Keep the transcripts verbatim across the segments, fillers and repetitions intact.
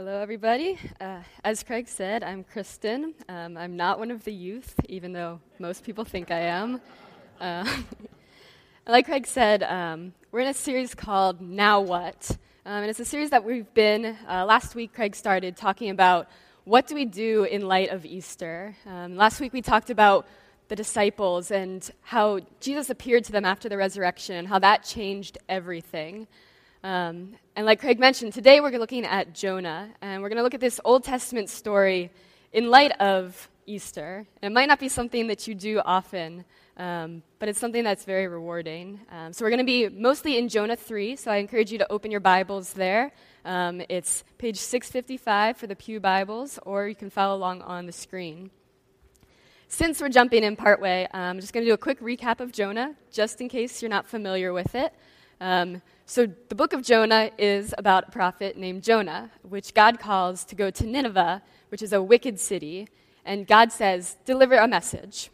Hello, everybody. Uh, as Craig said, I'm Kristen. Um, I'm not one of the youth, even though most people think I am. Uh, like Craig said, um, we're in a series called Now What? Um, and it's a series that we've been, uh, last week Craig started talking about what do we do in light of Easter. Um, last week we talked about the disciples and how Jesus appeared to them after the resurrection, how that changed everything. Um, and like Craig mentioned, today we're looking at Jonah, and we're going to look at this Old Testament story in light of Easter. And it might not be something that you do often, um, but it's something that's very rewarding. Um, so we're going to be mostly in Jonah three, so I encourage you to open your Bibles there. Um, it's page six fifty-five for the Pew Bibles, or you can follow along on the screen. Since we're jumping in partway, I'm just going to do a quick recap of Jonah, just in case you're not familiar with it. Um, so the book of Jonah is about a prophet named Jonah, which God calls to go to Nineveh, which is a wicked city, and God says, deliver a message.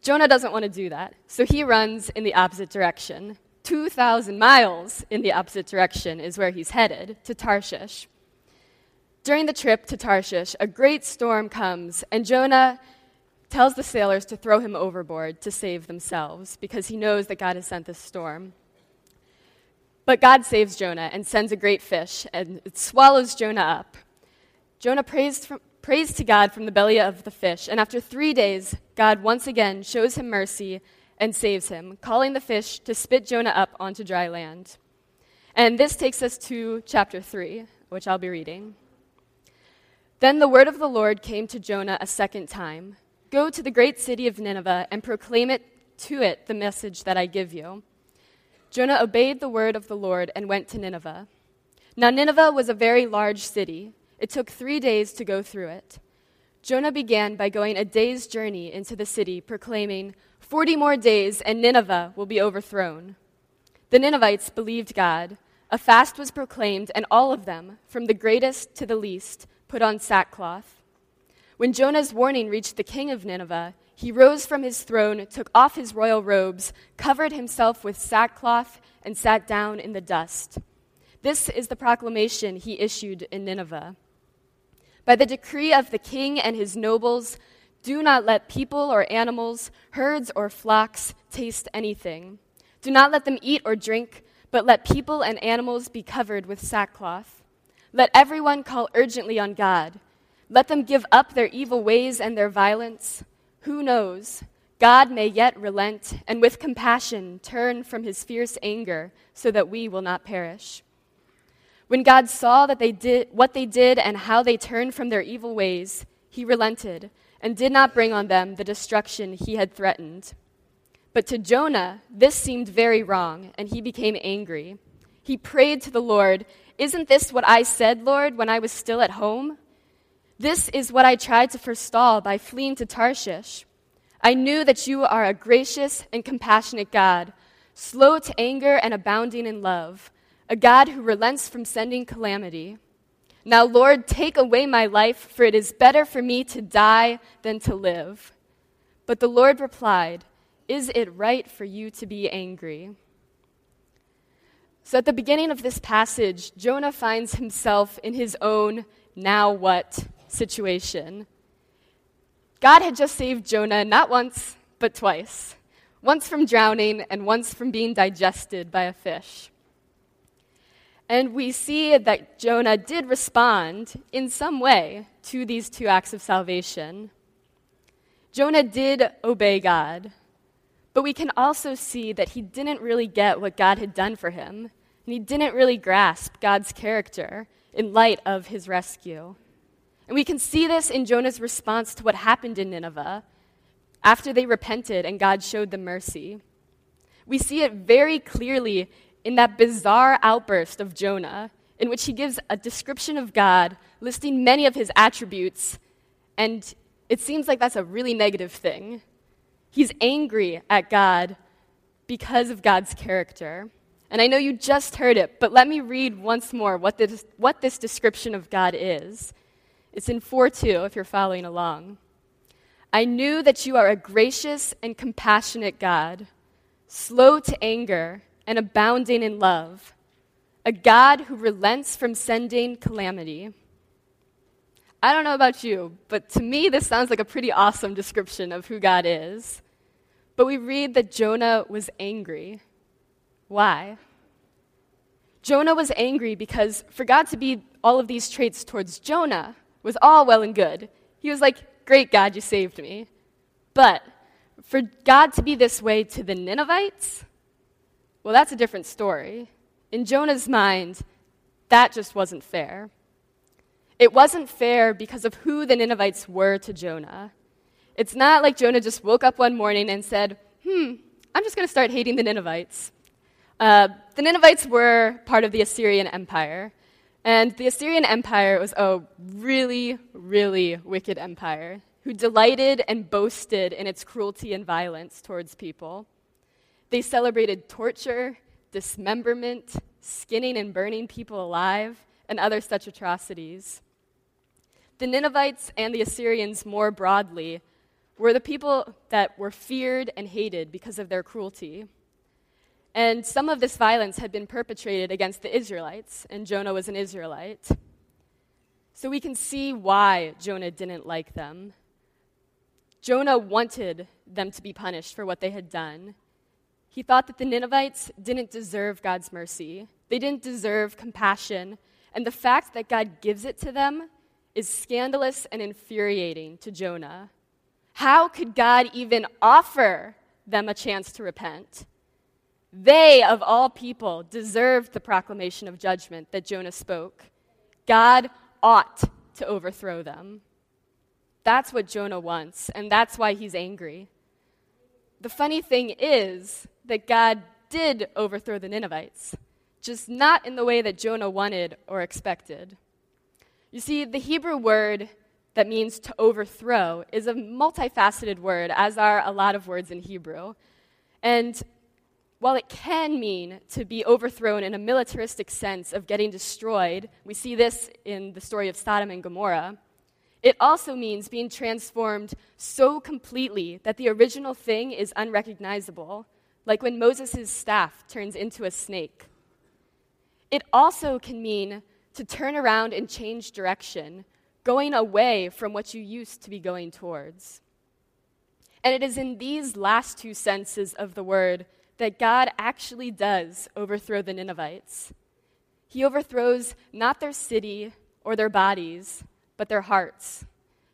Jonah doesn't want to do that, so he runs in the opposite direction. two thousand miles in the opposite direction is where he's headed, to Tarshish. During the trip to Tarshish, a great storm comes, and Jonah tells the sailors to throw him overboard to save themselves, because he knows that God has sent this storm. But God saves Jonah and sends a great fish, and it swallows Jonah up. Jonah prays, from, prays to God from the belly of the fish, and after three days, God once again shows him mercy and saves him, calling the fish to spit Jonah up onto dry land. And this takes us to chapter three, which I'll be reading. Then the word of the Lord came to Jonah a second time. Go to the great city of Nineveh and proclaim it to it the message that I give you. Jonah obeyed the word of the Lord and went to Nineveh. Now Nineveh was a very large city. It took three days to go through it. Jonah began by going a day's journey into the city, proclaiming, forty more days and Nineveh will be overthrown. The Ninevites believed God. A fast was proclaimed, and all of them, from the greatest to the least, put on sackcloth. When Jonah's warning reached the king of Nineveh, he rose from his throne, took off his royal robes, covered himself with sackcloth, and sat down in the dust. This is the proclamation he issued in Nineveh. By the decree of the king and his nobles, do not let people or animals, herds or flocks, taste anything. Do not let them eat or drink, but let people and animals be covered with sackcloth. Let everyone call urgently on God. Let them give up their evil ways and their violence. Who knows? God may yet relent and with compassion turn from his fierce anger so that we will not perish. When God saw that they did what they did and how they turned from their evil ways, he relented and did not bring on them the destruction he had threatened. But to Jonah, this seemed very wrong, and he became angry. He prayed to the Lord, "Isn't this what I said, Lord, when I was still at home? This is what I tried to forestall by fleeing to Tarshish. I knew that you are a gracious and compassionate God, slow to anger and abounding in love, a God who relents from sending calamity. Now, Lord, take away my life, for it is better for me to die than to live." But the Lord replied, "Is it right for you to be angry?" So at the beginning of this passage, Jonah finds himself in his own now what situation. God had just saved Jonah not once, but twice. Once from drowning and once from being digested by a fish. And we see that Jonah did respond in some way to these two acts of salvation. Jonah did obey God, but we can also see that he didn't really get what God had done for him, and he didn't really grasp God's character in light of his rescue. And we can see this in Jonah's response to what happened in Nineveh after they repented and God showed them mercy. We see it very clearly in that bizarre outburst of Jonah, in which he gives a description of God, listing many of his attributes, and it seems like that's a really negative thing. He's angry at God because of God's character. And I know you just heard it, but let me read once more what this, what this description of God is. It's in four two, if you're following along. I knew that you are a gracious and compassionate God, slow to anger and abounding in love, a God who relents from sending calamity. I don't know about you, but to me this sounds like a pretty awesome description of who God is. But we read that Jonah was angry. Why? Jonah was angry because for God to be all of these traits towards Jonah was all well and good. He was like, great God, you saved me. But for God to be this way to the Ninevites, well, that's a different story. In Jonah's mind, that just wasn't fair. It wasn't fair because of who the Ninevites were to Jonah. It's not like Jonah just woke up one morning and said, hmm, I'm just going to start hating the Ninevites. Uh, the Ninevites were part of the Assyrian Empire, and the Assyrian Empire was a really, really wicked empire who delighted and boasted in its cruelty and violence towards people. They celebrated torture, dismemberment, skinning and burning people alive, and other such atrocities. The Ninevites and the Assyrians more broadly were the people that were feared and hated because of their cruelty. And some of this violence had been perpetrated against the Israelites, and Jonah was an Israelite. So we can see why Jonah didn't like them. Jonah wanted them to be punished for what they had done. He thought that the Ninevites didn't deserve God's mercy. They didn't deserve compassion. And the fact that God gives it to them is scandalous and infuriating to Jonah. How could God even offer them a chance to repent? They, of all people, deserved the proclamation of judgment that Jonah spoke. God ought to overthrow them. That's what Jonah wants, and that's why he's angry. The funny thing is that God did overthrow the Ninevites, just not in the way that Jonah wanted or expected. You see, the Hebrew word that means to overthrow is a multifaceted word, as are a lot of words in Hebrew. And while it can mean to be overthrown in a militaristic sense of getting destroyed, we see this in the story of Sodom and Gomorrah, it also means being transformed so completely that the original thing is unrecognizable, like when Moses' staff turns into a snake. It also can mean to turn around and change direction, going away from what you used to be going towards. And it is in these last two senses of the word that God actually does overthrow the Ninevites. He overthrows not their city or their bodies, but their hearts.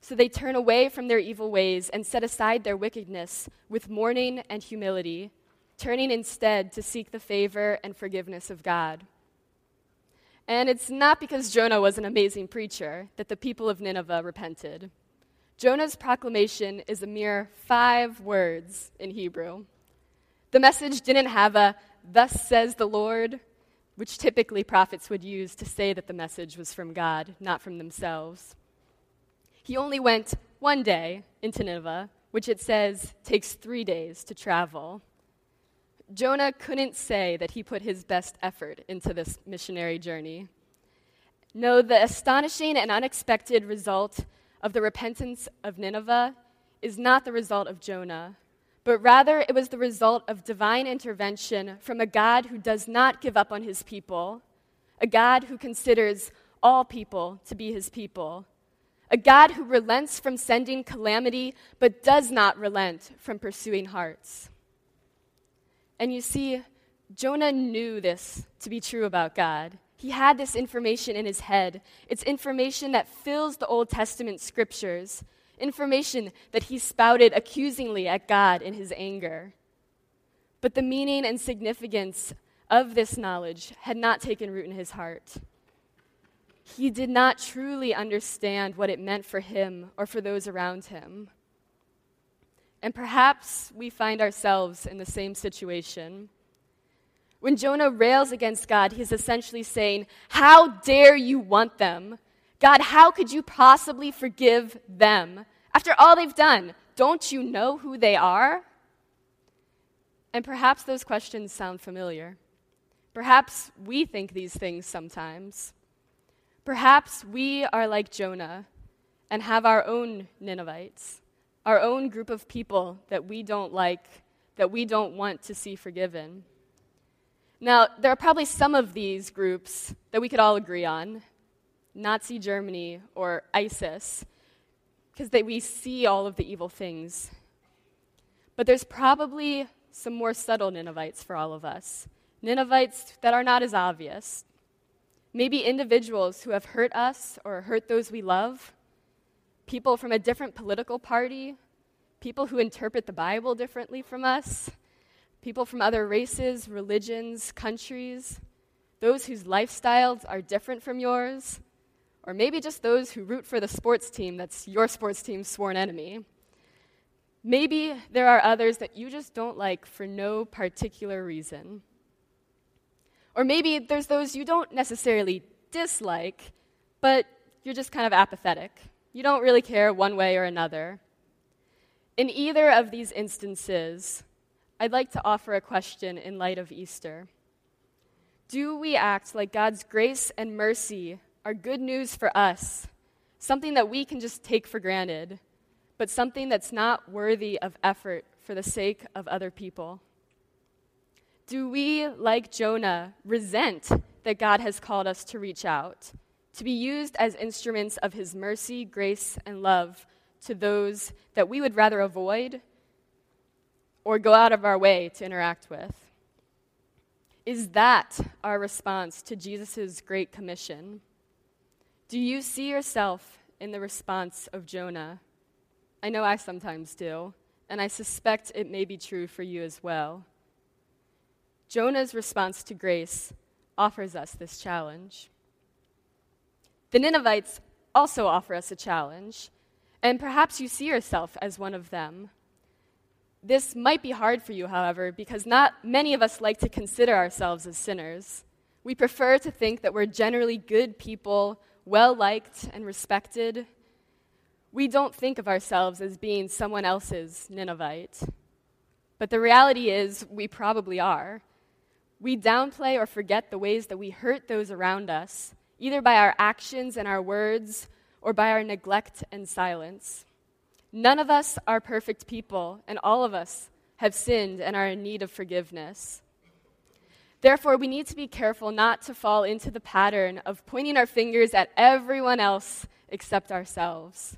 So they turn away from their evil ways and set aside their wickedness with mourning and humility, turning instead to seek the favor and forgiveness of God. And it's not because Jonah was an amazing preacher that the people of Nineveh repented. Jonah's proclamation is a mere five words in Hebrew. The message didn't have a, thus says the Lord, which typically prophets would use to say that the message was from God, not from themselves. He only went one day into Nineveh, which it says takes three days to travel. Jonah couldn't say that he put his best effort into this missionary journey. No, the astonishing and unexpected result of the repentance of Nineveh is not the result of Jonah, but rather it was the result of divine intervention from a God who does not give up on his people, a God who considers all people to be his people, a God who relents from sending calamity but does not relent from pursuing hearts. And you see, Jonah knew this to be true about God. He had this information in his head. It's information that fills the Old Testament scriptures, information that he spouted accusingly at God in his anger. But the meaning and significance of this knowledge had not taken root in his heart. He did not truly understand what it meant for him or for those around him. And perhaps we find ourselves in the same situation. When Jonah rails against God, he's essentially saying, "How dare you want them? God, how could you possibly forgive them? After all they've done, don't you know who they are?" And perhaps those questions sound familiar. Perhaps we think these things sometimes. Perhaps we are like Jonah and have our own Ninevites, our own group of people that we don't like, that we don't want to see forgiven. Now, there are probably some of these groups that we could all agree on. Nazi Germany or ISIS, because we see all of the evil things. But there's probably some more subtle Ninevites for all of us, Ninevites that are not as obvious. Maybe individuals who have hurt us or hurt those we love, people from a different political party, people who interpret the Bible differently from us, people from other races, religions, countries, those whose lifestyles are different from yours, or maybe just those who root for the sports team that's your sports team's sworn enemy. Maybe there are others that you just don't like for no particular reason. Or maybe there's those you don't necessarily dislike, but you're just kind of apathetic. You don't really care one way or another. In either of these instances, I'd like to offer a question in light of Easter. Do we act like God's grace and mercy are good news for us, something that we can just take for granted, but something that's not worthy of effort for the sake of other people? Do we, like Jonah, resent that God has called us to reach out, to be used as instruments of his mercy, grace, and love to those that we would rather avoid or go out of our way to interact with? Is that our response to Jesus' Great Commission? Do you see yourself in the response of Jonah? I know I sometimes do, and I suspect it may be true for you as well. Jonah's response to grace offers us this challenge. The Ninevites also offer us a challenge, and perhaps you see yourself as one of them. This might be hard for you, however, because not many of us like to consider ourselves as sinners. We prefer to think that we're generally good people, well-liked and respected. We don't think of ourselves as being someone else's Ninevite. But the reality is, we probably are. We downplay or forget the ways that we hurt those around us, either by our actions and our words or by our neglect and silence. None of us are perfect people, and all of us have sinned and are in need of forgiveness. Therefore, we need to be careful not to fall into the pattern of pointing our fingers at everyone else except ourselves.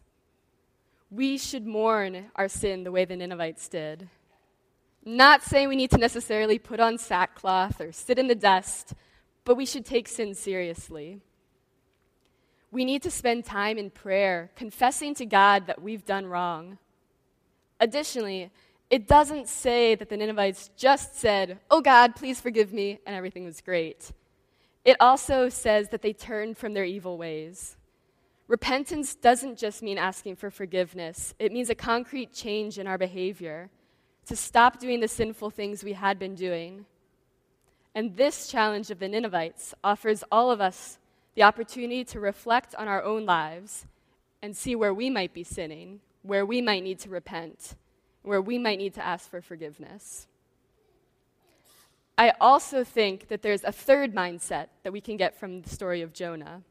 We should mourn our sin the way the Ninevites did. Not saying we need to necessarily put on sackcloth or sit in the dust, but we should take sin seriously. We need to spend time in prayer, confessing to God that we've done wrong. Additionally, it doesn't say that the Ninevites just said, "Oh God, please forgive me," and everything was great. It also says that they turned from their evil ways. Repentance doesn't just mean asking for forgiveness. It means a concrete change in our behavior, to stop doing the sinful things we had been doing. And this challenge of the Ninevites offers all of us the opportunity to reflect on our own lives and see where we might be sinning, where we might need to repent, where we might need to ask for forgiveness. I also think that there's a third mindset that we can get from the story of Jonah.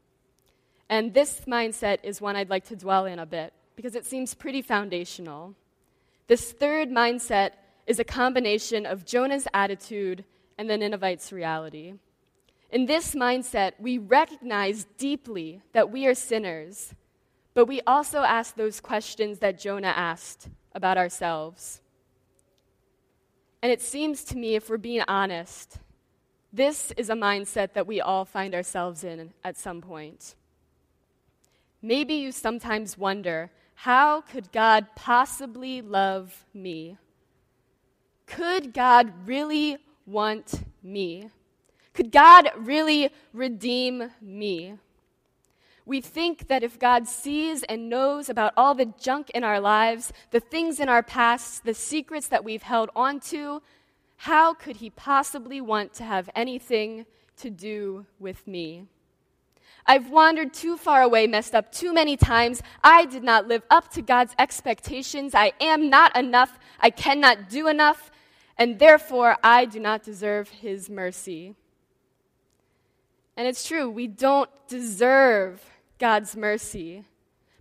And this mindset is one I'd like to dwell in a bit, because it seems pretty foundational. This third mindset is a combination of Jonah's attitude and the Ninevites' reality. In this mindset, we recognize deeply that we are sinners, but we also ask those questions that Jonah asked about ourselves. And it seems to me, if we're being honest, this is a mindset that we all find ourselves in at some point. Maybe you sometimes wonder, how could God possibly love me? Could God really want me? Could God really redeem me? We think that if God sees and knows about all the junk in our lives, the things in our past, the secrets that we've held onto, how could he possibly want to have anything to do with me? I've wandered too far away, messed up too many times. I did not live up to God's expectations. I am not enough. I cannot do enough. And therefore, I do not deserve his mercy. And it's true, we don't deserve God's mercy.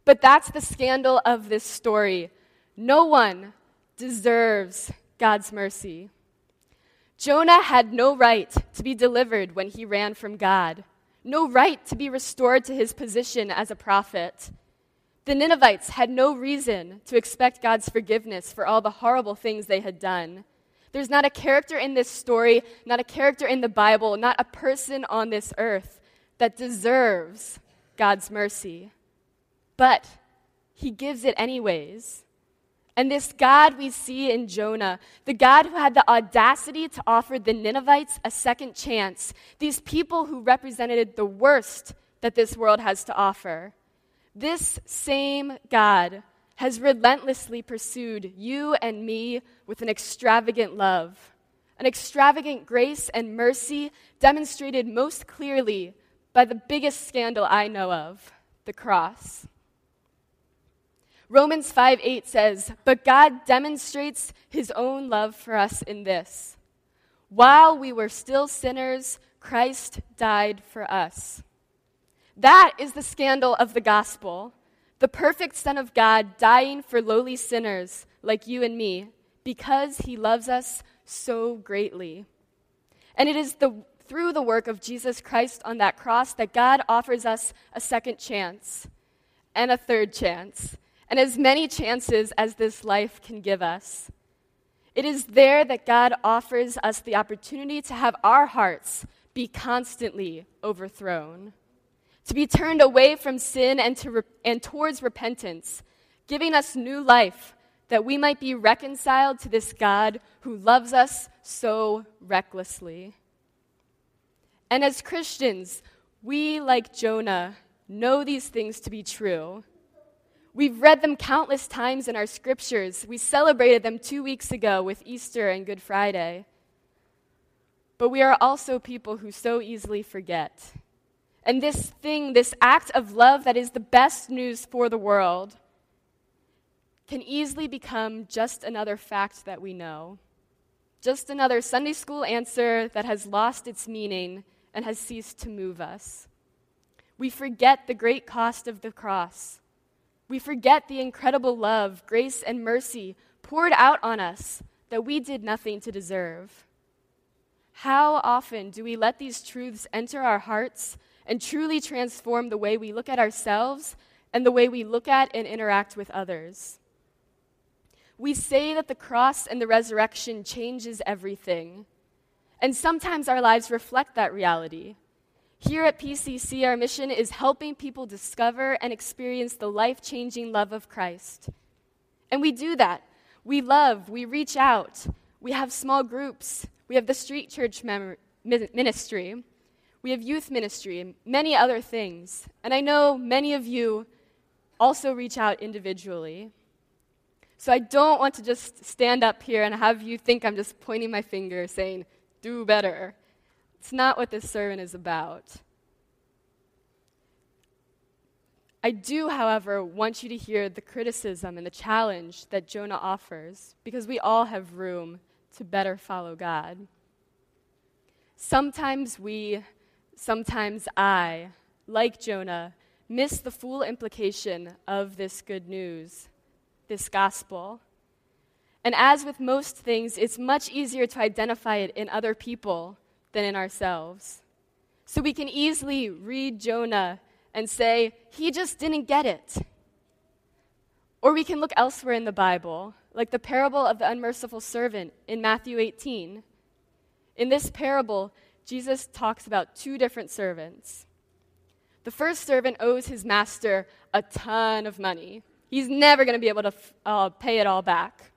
But that's the scandal of this story. No one deserves God's mercy. Jonah had no right to be delivered when he ran from God. no right to be restored to his position as a prophet. The Ninevites had no reason to expect God's forgiveness for all the horrible things they had done. There's not a character in this story, not a character in the Bible, not a person on this earth that deserves God's mercy. But he gives it anyways. And this God we see in Jonah, the God who had the audacity to offer the Ninevites a second chance, these people who represented the worst that this world has to offer, this same God has relentlessly pursued you and me with an extravagant love, an extravagant grace and mercy demonstrated most clearly by the biggest scandal I know of, the cross. Romans five eight says, "But God demonstrates his own love for us in this. While we were still sinners, Christ died for us." That is the scandal of the gospel. The perfect Son of God dying for lowly sinners like you and me because he loves us so greatly. And it is the, through the work of Jesus Christ on that cross that God offers us a second chance and a third chance, and as many chances as this life can give us. It is there that God offers us the opportunity to have our hearts be constantly overthrown, to be turned away from sin and, to re- and towards repentance, giving us new life that we might be reconciled to this God who loves us so recklessly. And as Christians, we, like Jonah, know these things to be true. We've read them countless times in our scriptures. We celebrated them two weeks ago with Easter and Good Friday. But we are also people who so easily forget. And this thing, this act of love that is the best news for the world, can easily become just another fact that we know, just another Sunday school answer that has lost its meaning and has ceased to move us. We forget the great cost of the cross. We forget the incredible love, grace, and mercy poured out on us that we did nothing to deserve. How often do we let these truths enter our hearts and truly transform the way we look at ourselves and the way we look at and interact with others? We say that the cross and the resurrection changes everything, and sometimes our lives reflect that reality. Here at P C C, our mission is helping people discover and experience the life-changing love of Christ. And we do that. We love, we reach out, we have small groups, we have the street church mem- ministry, we have youth ministry, and many other things. And I know many of you also reach out individually. So I don't want to just stand up here and have you think I'm just pointing my finger saying, "Do better." It's not what this sermon is about. I do, however, want you to hear the criticism and the challenge that Jonah offers, because we all have room to better follow God. Sometimes we, sometimes I, like Jonah, miss the full implication of this good news, this gospel. And as with most things, it's much easier to identify it in other people than in ourselves. So we can easily read Jonah and say, "He just didn't get it." Or we can look elsewhere in the Bible, like the parable of the unmerciful servant in Matthew eighteen. In this parable, Jesus talks about two different servants. The first servant owes his master a ton of money. He's never going to be able to uh, pay it all back.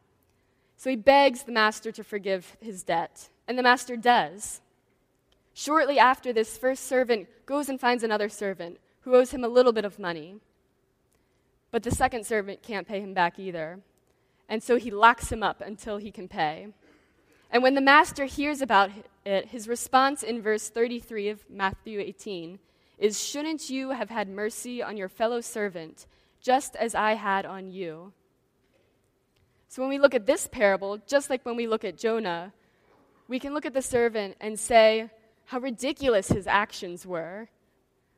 So he begs the master to forgive his debt, and the master does. Shortly after, this first servant goes and finds another servant who owes him a little bit of money. But the second servant can't pay him back either. And so he locks him up until he can pay. And when the master hears about it, his response in verse thirty-three of Matthew eighteen is, "Shouldn't you have had mercy on your fellow servant, just as I had on you?" So when we look at this parable, just like when we look at Jonah, we can look at the servant and say how ridiculous his actions were.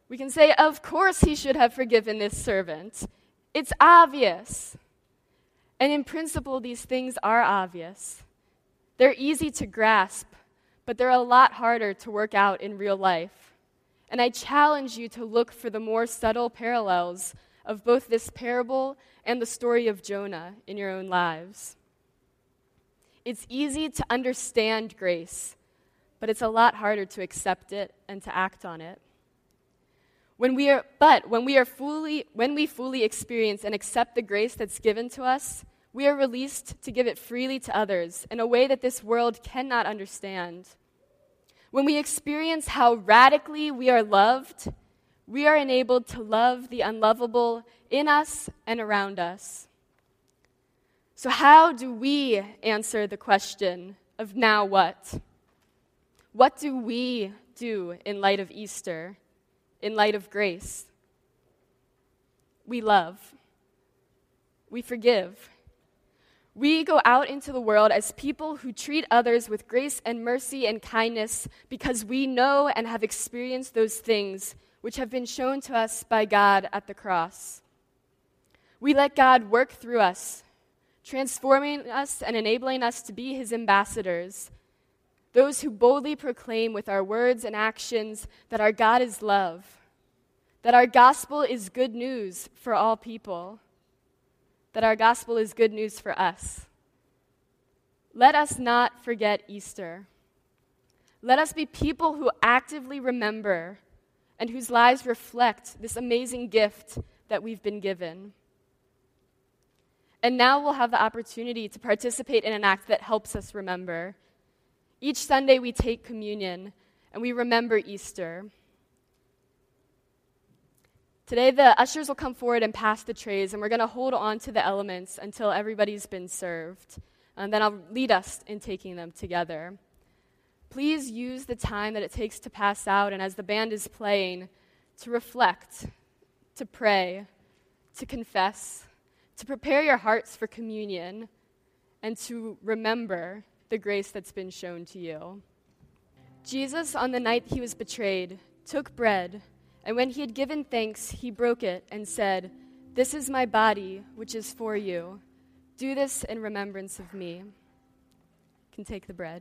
We can say, of course he should have forgiven this servant. It's obvious. And in principle, these things are obvious. They're easy to grasp, but they're a lot harder to work out in real life. And I challenge you to look for the more subtle parallels of both this parable and the story of Jonah in your own lives. It's easy to understand grace, but it's a lot harder to accept it and to act on it. When we are, but when we are fully, when we fully experience and accept the grace that's given to us, we are released to give it freely to others in a way that this world cannot understand. When we experience how radically we are loved, we are enabled to love the unlovable in us and around us. So how do we answer the question of now what? What do we do in light of Easter, in light of grace? We love. We forgive. We go out into the world as people who treat others with grace and mercy and kindness because we know and have experienced those things which have been shown to us by God at the cross. We let God work through us, transforming us and enabling us to be his ambassadors, those who boldly proclaim with our words and actions that our God is love, that our gospel is good news for all people, that our gospel is good news for us. Let us not forget Easter. Let us be people who actively remember and whose lives reflect this amazing gift that we've been given. And now we'll have the opportunity to participate in an act that helps us remember. Each Sunday we take communion and we remember Easter. Today the ushers will come forward and pass the trays, and we're going to hold on to the elements until everybody's been served. And then I'll lead us in taking them together. Please use the time that it takes to pass out and as the band is playing to reflect, to pray, to confess, to prepare your hearts for communion, and to remember the grace that's been shown to you. Jesus, on the night he was betrayed, took bread, and when he had given thanks, he broke it and said, "This is my body, which is for you. Do this in remembrance of me." You can take the bread.